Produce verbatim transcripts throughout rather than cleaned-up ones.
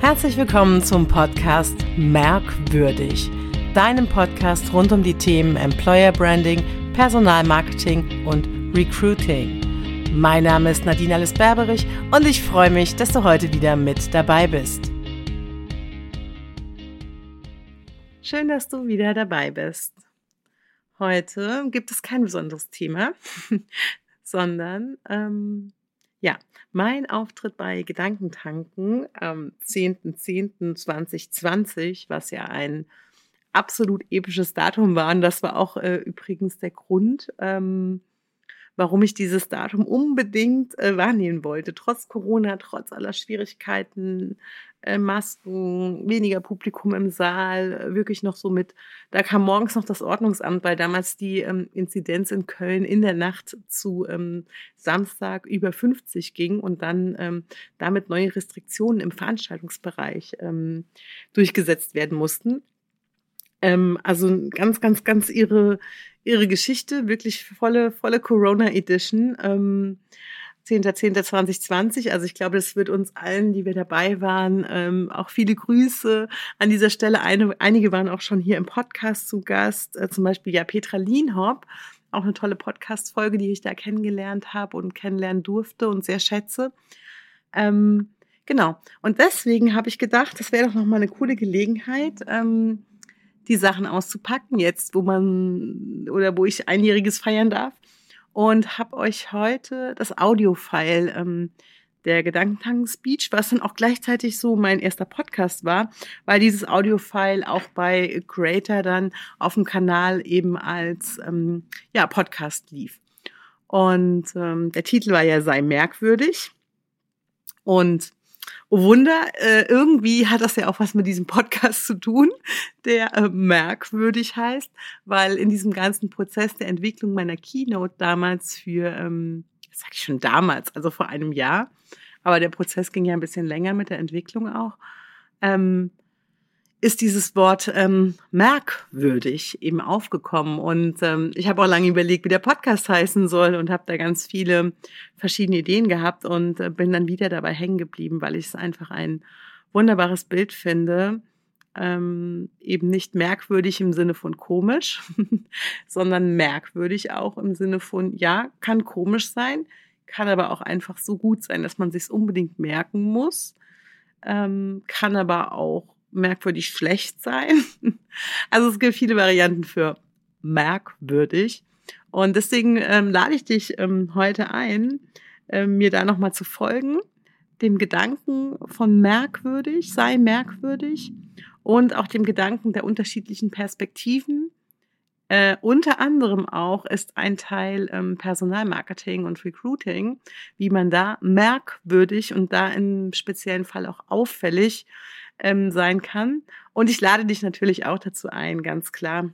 Herzlich willkommen zum Podcast Merkwürdig, deinem Podcast rund um die Themen Employer Branding, Personalmarketing und Recruiting. Mein Name ist Nadine Alles-Berberich und ich freue mich, dass du heute wieder mit dabei bist. Schön, dass du wieder dabei bist. Heute gibt es kein besonderes Thema, sondern ähm, ja, mein Auftritt bei Gedankentanken am zehnten zehnten zweitausendzwanzig, was ja ein absolut episches Datum war, und das war auch äh, übrigens der Grund, ähm, warum ich dieses Datum unbedingt äh, wahrnehmen wollte, trotz Corona, trotz aller Schwierigkeiten, äh, Masken, weniger Publikum im Saal, wirklich noch so mit, da kam morgens noch das Ordnungsamt, weil damals die ähm, Inzidenz in Köln in der Nacht zu ähm, Samstag über fünfzig ging und dann ähm, damit neue Restriktionen im Veranstaltungsbereich ähm, durchgesetzt werden mussten. Ähm, also ganz, ganz, ganz irre, irre Geschichte, wirklich volle, volle Corona-Edition, ähm, zehnten zehnten zweitausendzwanzig. Also ich glaube, das wird uns allen, die wir dabei waren, ähm, auch viele Grüße an dieser Stelle. Eine, einige waren auch schon hier im Podcast zu Gast, äh, zum Beispiel ja Petra Lienhop, auch eine tolle Podcast-Folge, die ich da kennengelernt habe und kennenlernen durfte und sehr schätze. Ähm, genau, und deswegen habe ich gedacht, das wäre doch nochmal eine coole Gelegenheit, ähm, die Sachen auszupacken jetzt, wo man oder wo ich Einjähriges feiern darf, und habe euch heute das Audio-File ähm, der Gedankentanken-Speech, was dann auch gleichzeitig so mein erster Podcast war, weil dieses Audio-File auch bei Greator dann auf dem Kanal eben als ähm, ja, Podcast lief. Und ähm, der Titel war ja "Sei merkwürdig", und oh Wunder, irgendwie hat das ja auch was mit diesem Podcast zu tun, der merkwürdig heißt, weil in diesem ganzen Prozess der Entwicklung meiner Keynote damals für, das sag ich schon damals, also vor einem Jahr, aber der Prozess ging ja ein bisschen länger mit der Entwicklung auch, ist dieses Wort merkwürdig eben aufgekommen. Und ich habe auch lange überlegt, wie der Podcast heißen soll, und habe da ganz viele verschiedene Ideen gehabt und bin dann wieder dabei hängen geblieben, weil ich es einfach ein wunderbares Bild finde, ähm, eben nicht merkwürdig im Sinne von komisch, sondern merkwürdig auch im Sinne von, ja, kann komisch sein, kann aber auch einfach so gut sein, dass man es sich unbedingt merken muss, ähm, kann aber auch merkwürdig schlecht sein. Also es gibt viele Varianten für merkwürdig. Und deswegen ähm, lade ich dich ähm, heute ein, ähm, mir da nochmal zu folgen, dem Gedanken von merkwürdig, sei merkwürdig, und auch dem Gedanken der unterschiedlichen Perspektiven. Äh, unter anderem auch ist ein Teil ähm, Personalmarketing und Recruiting, wie man da merkwürdig und da im speziellen Fall auch auffällig ähm, sein kann. Und ich lade dich natürlich auch dazu ein, ganz klar,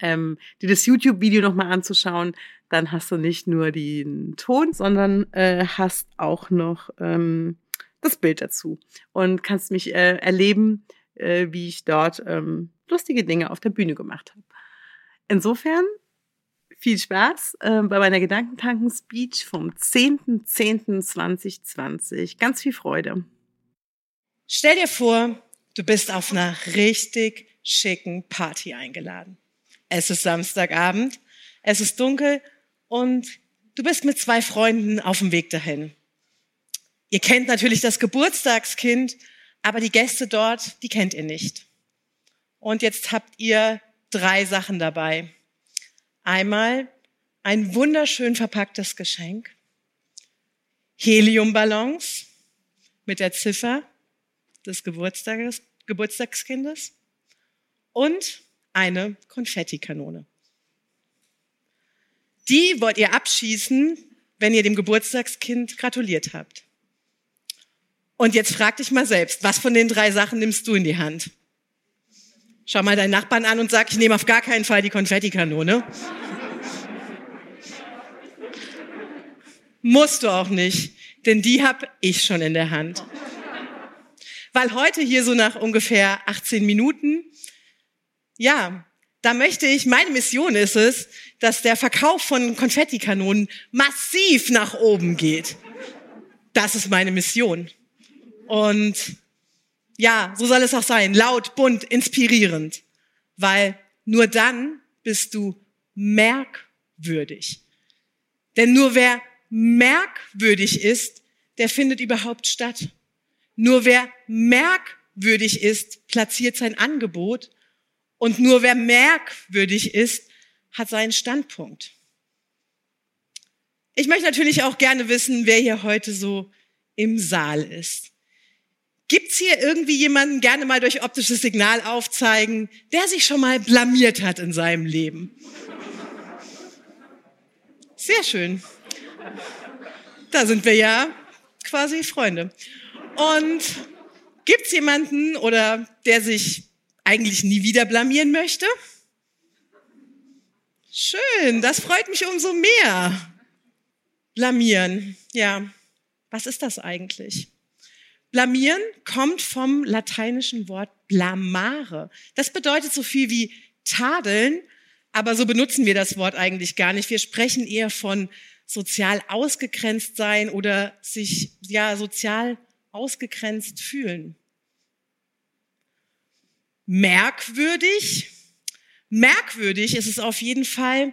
ähm, dir das YouTube-Video nochmal anzuschauen. Dann hast du nicht nur den Ton, sondern äh, hast auch noch ähm, das Bild dazu und kannst mich äh, erleben, äh, wie ich dort ähm, lustige Dinge auf der Bühne gemacht habe. Insofern viel Spaß äh, bei meiner Gedankentanken-Speech vom zehnten zehnten zweitausendzwanzig. Ganz viel Freude. Stell dir vor, du bist auf einer richtig schicken Party eingeladen. Es ist Samstagabend, es ist dunkel und du bist mit zwei Freunden auf dem Weg dahin. Ihr kennt natürlich das Geburtstagskind, aber die Gäste dort, die kennt ihr nicht. Und jetzt habt ihr drei Sachen dabei. Einmal ein wunderschön verpacktes Geschenk, Heliumballons mit der Ziffer des Geburtstags, Geburtstagskindes und eine Konfettikanone. Die wollt ihr abschießen, wenn ihr dem Geburtstagskind gratuliert habt. Und jetzt frag dich mal selbst, was von den drei Sachen nimmst du in die Hand? Schau mal deinen Nachbarn an und sag, ich nehme auf gar keinen Fall die Konfettikanone. Musst du auch nicht, denn die habe ich schon in der Hand. Weil heute hier so nach ungefähr achtzehn Minuten, ja, da möchte ich, meine Mission ist es, dass der Verkauf von Konfettikanonen massiv nach oben geht. Das ist meine Mission. Und ja, so soll es auch sein, laut, bunt, inspirierend, weil nur dann bist du merkwürdig. Denn nur wer merkwürdig ist, der findet überhaupt statt. Nur wer merkwürdig ist, platziert sein Angebot. Und nur wer merkwürdig ist, hat seinen Standpunkt. Ich möchte natürlich auch gerne wissen, wer hier heute so im Saal ist. Gibt's hier irgendwie jemanden, gerne mal durch optisches Signal aufzeigen, der sich schon mal blamiert hat in seinem Leben? Sehr schön. Da sind wir ja quasi Freunde. Und gibt's jemanden, oder der sich eigentlich nie wieder blamieren möchte? Schön, das freut mich umso mehr. Blamieren, ja. Was ist das eigentlich? Blamieren kommt vom lateinischen Wort blamare. Das bedeutet so viel wie tadeln, aber so benutzen wir das Wort eigentlich gar nicht. Wir sprechen eher von sozial ausgegrenzt sein oder sich ja sozial ausgegrenzt fühlen. Merkwürdig. Merkwürdig ist es auf jeden Fall,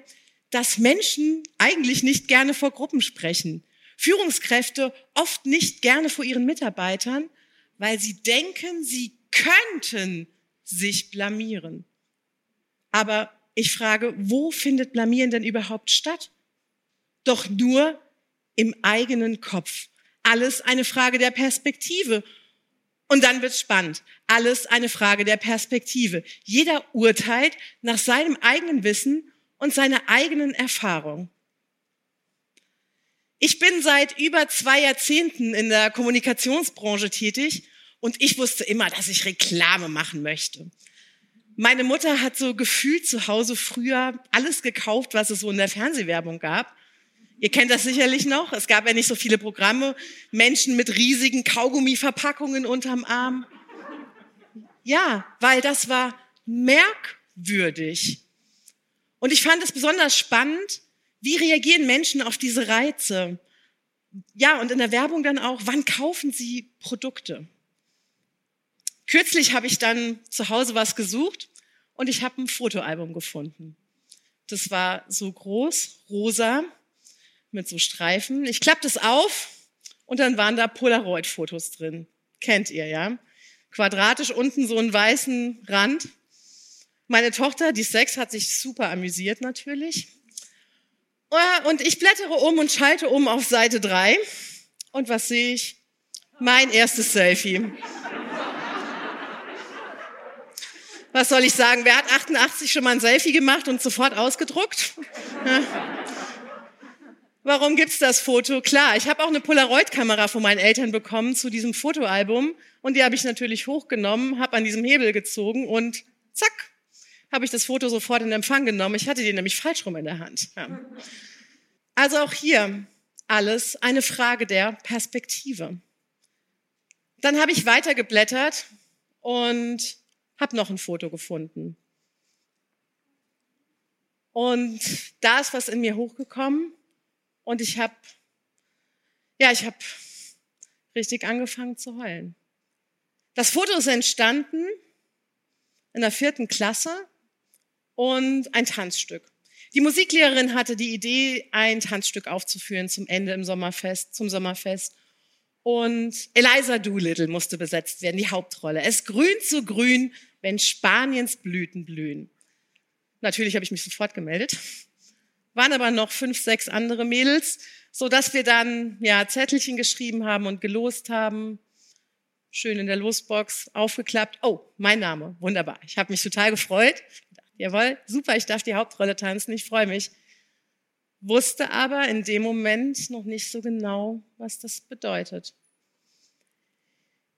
dass Menschen eigentlich nicht gerne vor Gruppen sprechen. Führungskräfte oft nicht gerne vor ihren Mitarbeitern, weil sie denken, sie könnten sich blamieren. Aber ich frage, wo findet Blamieren denn überhaupt statt? Doch nur im eigenen Kopf. Alles eine Frage der Perspektive. Und dann wird's spannend. Alles eine Frage der Perspektive. Jeder urteilt nach seinem eigenen Wissen und seiner eigenen Erfahrung. Ich bin seit über zwei Jahrzehnten in der Kommunikationsbranche tätig und ich wusste immer, dass ich Reklame machen möchte. Meine Mutter hat so gefühlt zu Hause früher alles gekauft, was es so in der Fernsehwerbung gab. Ihr kennt das sicherlich noch. Es gab ja nicht so viele Programme. Menschen mit riesigen Kaugummiverpackungen unterm Arm. Ja, weil das war merkwürdig. Und ich fand es besonders spannend, wie reagieren Menschen auf diese Reize? Ja, und in der Werbung dann auch, wann kaufen sie Produkte? Kürzlich habe ich dann zu Hause was gesucht und ich habe ein Fotoalbum gefunden. Das war so groß, rosa, mit so Streifen. Ich klappte es auf und dann waren da Polaroid-Fotos drin. Kennt ihr, ja? Quadratisch unten so einen weißen Rand. Meine Tochter, die Sex, hat sich super amüsiert natürlich. Und ich blättere um und schalte um auf Seite drei. Und was sehe ich? Mein erstes Selfie. Was soll ich sagen? Wer hat achtundachtzig schon mal ein Selfie gemacht und sofort ausgedruckt? Warum gibt's das Foto? Klar, ich habe auch eine Polaroid-Kamera von meinen Eltern bekommen zu diesem Fotoalbum. Und die habe ich natürlich hochgenommen, habe an diesem Hebel gezogen und zack, habe ich das Foto sofort in Empfang genommen. Ich hatte den nämlich falsch rum in der Hand. Ja. Also auch hier alles eine Frage der Perspektive. Dann habe ich weitergeblättert und habe noch ein Foto gefunden. Und da ist was in mir hochgekommen und ich habe, ja, ich habe richtig angefangen zu heulen. Das Foto ist entstanden in der vierten Klasse und ein Tanzstück. Die Musiklehrerin hatte die Idee, ein Tanzstück aufzuführen zum Ende im Sommerfest, zum Sommerfest. Und Eliza Doolittle musste besetzt werden, die Hauptrolle. Es grünt so grün, wenn Spaniens Blüten blühen. Natürlich habe ich mich sofort gemeldet. Waren aber noch fünf, sechs andere Mädels, sodass wir dann ja Zettelchen geschrieben haben und gelost haben. Schön in der Losbox, aufgeklappt. Oh, mein Name, wunderbar. Ich habe mich total gefreut. Ich dachte, jawohl, super, ich darf die Hauptrolle tanzen, ich freue mich. Wusste aber in dem Moment noch nicht so genau, was das bedeutet.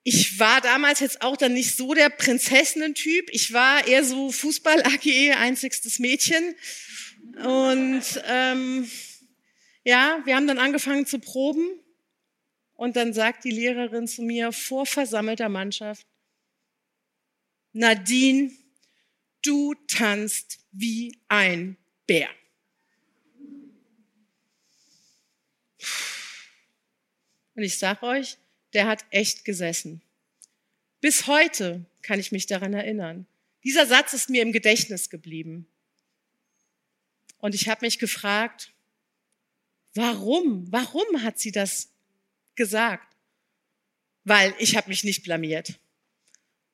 Ich war damals jetzt auch dann nicht so der Prinzessinnen-Typ. Ich war eher so Fußball-A G E, einzigstes Mädchen. Und ähm, ja, wir haben dann angefangen zu proben. Und dann sagt die Lehrerin zu mir vor versammelter Mannschaft: Nadine, du tanzt wie ein Bär. Und ich sag euch, der hat echt gesessen. Bis heute kann ich mich daran erinnern. Dieser Satz ist mir im Gedächtnis geblieben. Und ich habe mich gefragt, warum? Warum hat sie das gesagt? Weil ich habe mich nicht blamiert.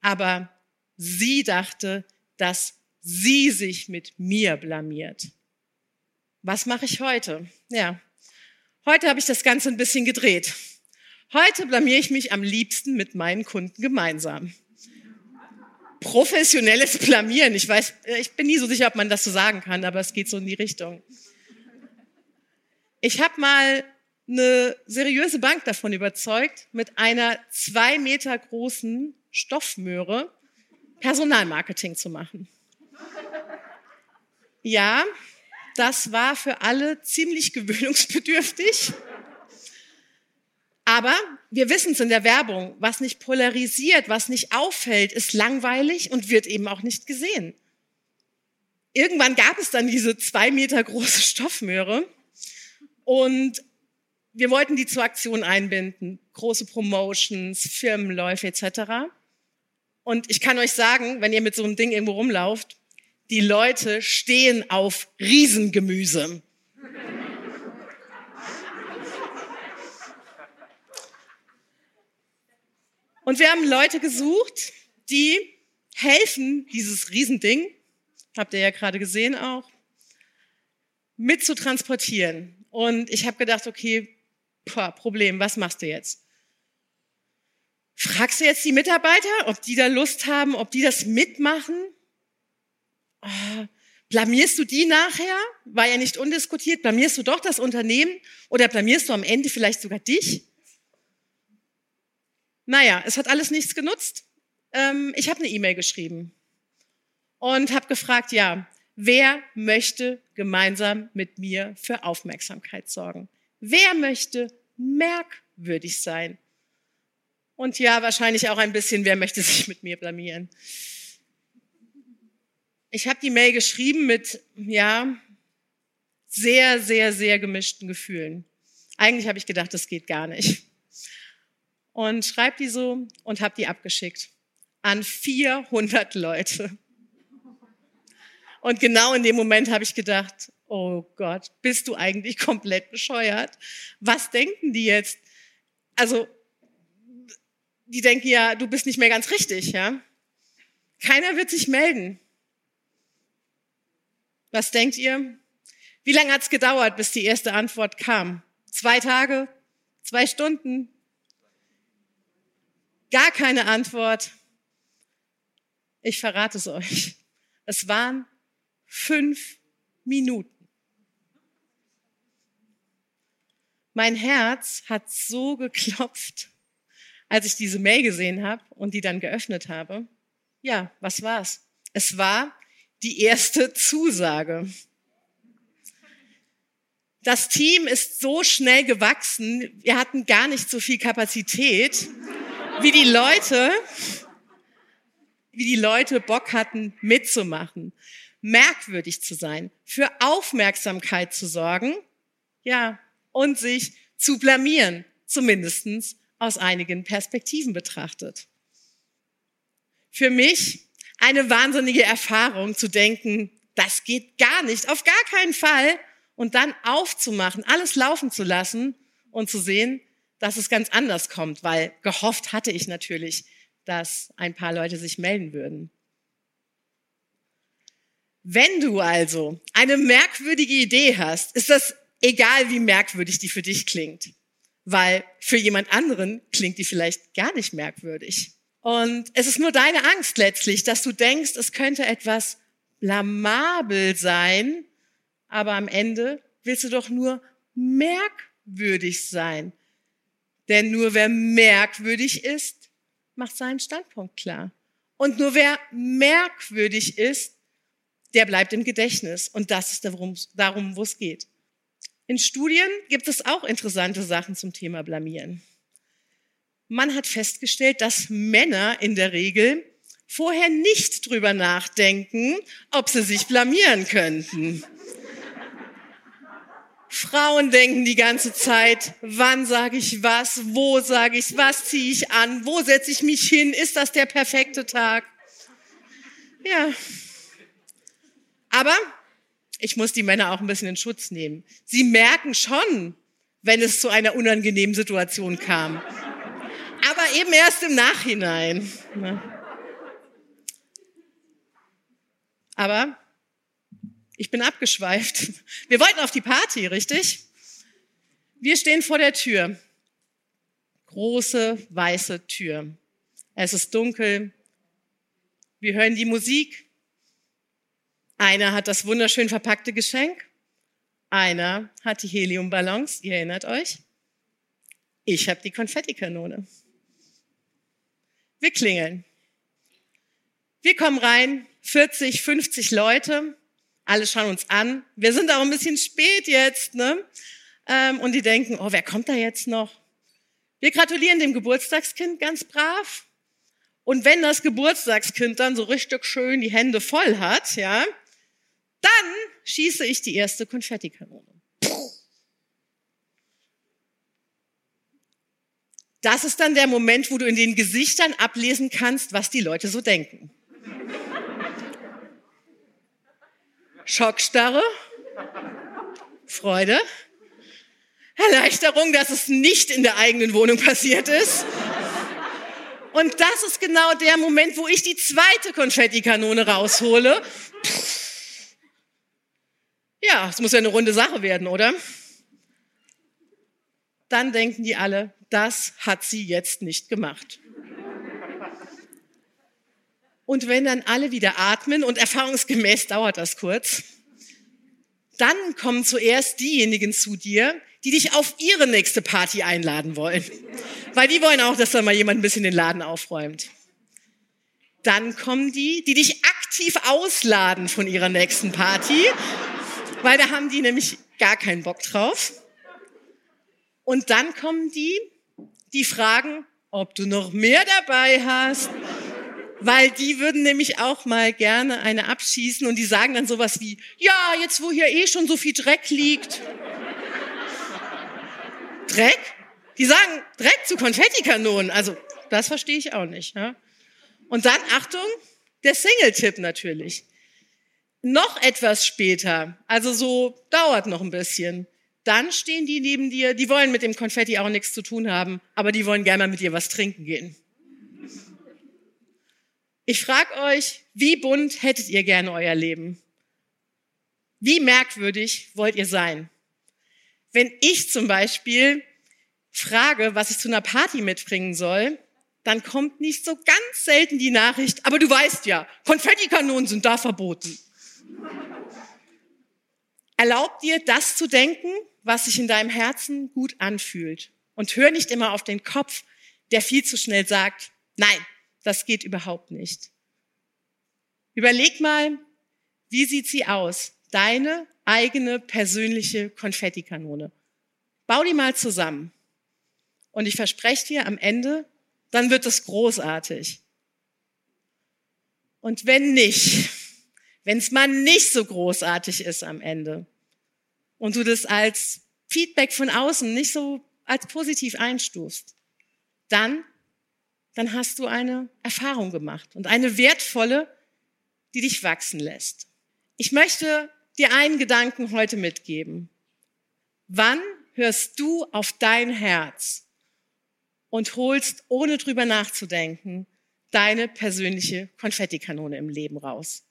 Aber sie dachte, dass sie sich mit mir blamiert. Was mache ich heute? Ja, heute habe ich das Ganze ein bisschen gedreht. Heute blamiere ich mich am liebsten mit meinen Kunden gemeinsam. Professionelles Blamieren. Ich weiß, ich bin nie so sicher, ob man das so sagen kann, aber es geht so in die Richtung. Ich habe mal eine seriöse Bank davon überzeugt, mit einer zwei Meter großen Stoffmöhre Personalmarketing zu machen. Ja, das war für alle ziemlich gewöhnungsbedürftig. Aber wir wissen es in der Werbung, was nicht polarisiert, was nicht auffällt, ist langweilig und wird eben auch nicht gesehen. Irgendwann gab es dann diese zwei Meter große Stoffmöhre und wir wollten die zur Aktion einbinden, große Promotions, Firmenläufe et cetera. Und ich kann euch sagen, wenn ihr mit so einem Ding irgendwo rumlauft, die Leute stehen auf Riesengemüse. Und wir haben Leute gesucht, die helfen, dieses Riesending, habt ihr ja gerade gesehen auch, mit zu transportieren. Und ich habe gedacht, okay, boah, Problem, was machst du jetzt? Fragst du jetzt die Mitarbeiter, ob die da Lust haben, ob die das mitmachen? Oh, blamierst du die nachher? War ja nicht undiskutiert. Blamierst du doch das Unternehmen oder blamierst du am Ende vielleicht sogar dich? Naja, es hat alles nichts genutzt. Ähm, ich habe eine E-Mail geschrieben und habe gefragt, ja, wer möchte gemeinsam mit mir für Aufmerksamkeit sorgen? Wer möchte merkwürdig sein? Und ja, wahrscheinlich auch ein bisschen, wer möchte sich mit mir blamieren? Ich habe die Mail geschrieben mit, ja, sehr, sehr, sehr gemischten Gefühlen. Eigentlich habe ich gedacht, das geht gar nicht. Und schreibe die so und habe die abgeschickt an vierhundert Leute. Und genau in dem Moment habe ich gedacht, oh Gott, bist du eigentlich komplett bescheuert? Was denken die jetzt? Also, die denken ja, du bist nicht mehr ganz richtig, ja? Keiner wird sich melden. Was denkt ihr? Wie lange hat es gedauert, bis die erste Antwort kam? Zwei Tage? Zwei Stunden? Gar keine Antwort. Ich verrate es euch. Es waren fünf Minuten. Mein Herz hat so geklopft, als ich diese Mail gesehen habe und die dann geöffnet habe, ja, was war's? Es war die erste Zusage. Das Team ist so schnell gewachsen, wir hatten gar nicht so viel Kapazität, wie die Leute, wie die Leute Bock hatten, mitzumachen, merkwürdig zu sein, für Aufmerksamkeit zu sorgen, ja, und sich zu blamieren, zumindestens aus einigen Perspektiven betrachtet. Für mich eine wahnsinnige Erfahrung zu denken, das geht gar nicht, auf gar keinen Fall, und dann aufzumachen, alles laufen zu lassen und zu sehen, dass es ganz anders kommt, weil gehofft hatte ich natürlich, dass ein paar Leute sich melden würden. Wenn du also eine merkwürdige Idee hast, ist das egal, wie merkwürdig die für dich klingt. Weil für jemand anderen klingt die vielleicht gar nicht merkwürdig. Und es ist nur deine Angst letztlich, dass du denkst, es könnte etwas blamabel sein, aber am Ende willst du doch nur merkwürdig sein. Denn nur wer merkwürdig ist, macht seinen Standpunkt klar. Und nur wer merkwürdig ist, der bleibt im Gedächtnis. Und das ist darum, wo es geht. In Studien gibt es auch interessante Sachen zum Thema Blamieren. Man hat festgestellt, dass Männer in der Regel vorher nicht drüber nachdenken, ob sie sich blamieren könnten. Frauen denken die ganze Zeit, wann sage ich was, wo sage ich, was ziehe ich an, wo setze ich mich hin, ist das der perfekte Tag? Ja, aber ich muss die Männer auch ein bisschen in Schutz nehmen. Sie merken schon, wenn es zu einer unangenehmen Situation kam. Aber eben erst im Nachhinein. Aber ich bin abgeschweift. Wir wollten auf die Party, richtig? Wir stehen vor der Tür. Große, weiße Tür. Es ist dunkel. Wir hören die Musik. Einer hat das wunderschön verpackte Geschenk. Einer hat die Heliumballons, ihr erinnert euch. Ich habe die Konfettikanone. Wir klingeln. Wir kommen rein, vierzig, fünfzig Leute, alle schauen uns an. Wir sind auch ein bisschen spät jetzt, ne? Und die denken, oh, wer kommt da jetzt noch? Wir gratulieren dem Geburtstagskind ganz brav. Und wenn das Geburtstagskind dann so richtig schön die Hände voll hat, ja, dann schieße ich die erste Konfettikanone. Das ist dann der Moment, wo du in den Gesichtern ablesen kannst, was die Leute so denken. Schockstarre, Freude, Erleichterung, dass es nicht in der eigenen Wohnung passiert ist. Und das ist genau der Moment, wo ich die zweite Konfettikanone raushole. Ja, es muss ja eine runde Sache werden, oder? Dann denken die alle, das hat sie jetzt nicht gemacht. Und wenn dann alle wieder atmen, und erfahrungsgemäß dauert das kurz, dann kommen zuerst diejenigen zu dir, die dich auf ihre nächste Party einladen wollen. Weil die wollen auch, dass da mal jemand ein bisschen den Laden aufräumt. Dann kommen die, die dich aktiv ausladen von ihrer nächsten Party, weil da haben die nämlich gar keinen Bock drauf. Und dann kommen die, die fragen, ob du noch mehr dabei hast, weil die würden nämlich auch mal gerne eine abschießen und die sagen dann sowas wie, ja, jetzt wo hier eh schon so viel Dreck liegt. Dreck? Die sagen Dreck zu Konfettikanonen. Also das verstehe ich auch nicht. Ja? Und dann, Achtung, der Single-Tipp natürlich. Noch etwas später, also so dauert noch ein bisschen, dann stehen die neben dir, die wollen mit dem Konfetti auch nichts zu tun haben, aber die wollen gerne mal mit dir was trinken gehen. Ich frage euch, wie bunt hättet ihr gerne euer Leben? Wie merkwürdig wollt ihr sein? Wenn ich zum Beispiel frage, was ich zu einer Party mitbringen soll, dann kommt nicht so ganz selten die Nachricht, aber du weißt ja, Konfettikanonen sind da verboten. Erlaub dir, das zu denken, was sich in deinem Herzen gut anfühlt. Und hör nicht immer auf den Kopf, der viel zu schnell sagt, nein, das geht überhaupt nicht. Überleg mal, wie sieht sie aus? Deine eigene persönliche Konfettikanone. Bau die mal zusammen. Und ich verspreche dir am Ende, dann wird es großartig. Und wenn nicht, wenn es mal nicht so großartig ist am Ende und du das als Feedback von außen nicht so als positiv einstufst, dann, dann hast du eine Erfahrung gemacht und eine wertvolle, die dich wachsen lässt. Ich möchte dir einen Gedanken heute mitgeben. Wann hörst du auf dein Herz und holst, ohne drüber nachzudenken, deine persönliche Konfettikanone im Leben raus?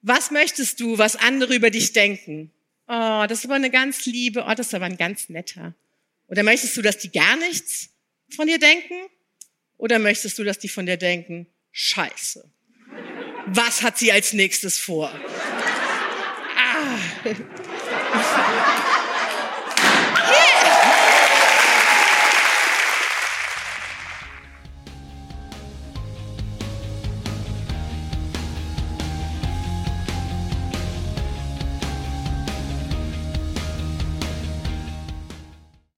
Was möchtest du, was andere über dich denken? Oh, das ist aber eine ganz liebe, oh, das ist aber ein ganz netter. Oder möchtest du, dass die gar nichts von dir denken? Oder möchtest du, dass die von dir denken, Scheiße, was hat sie als nächstes vor? Ah.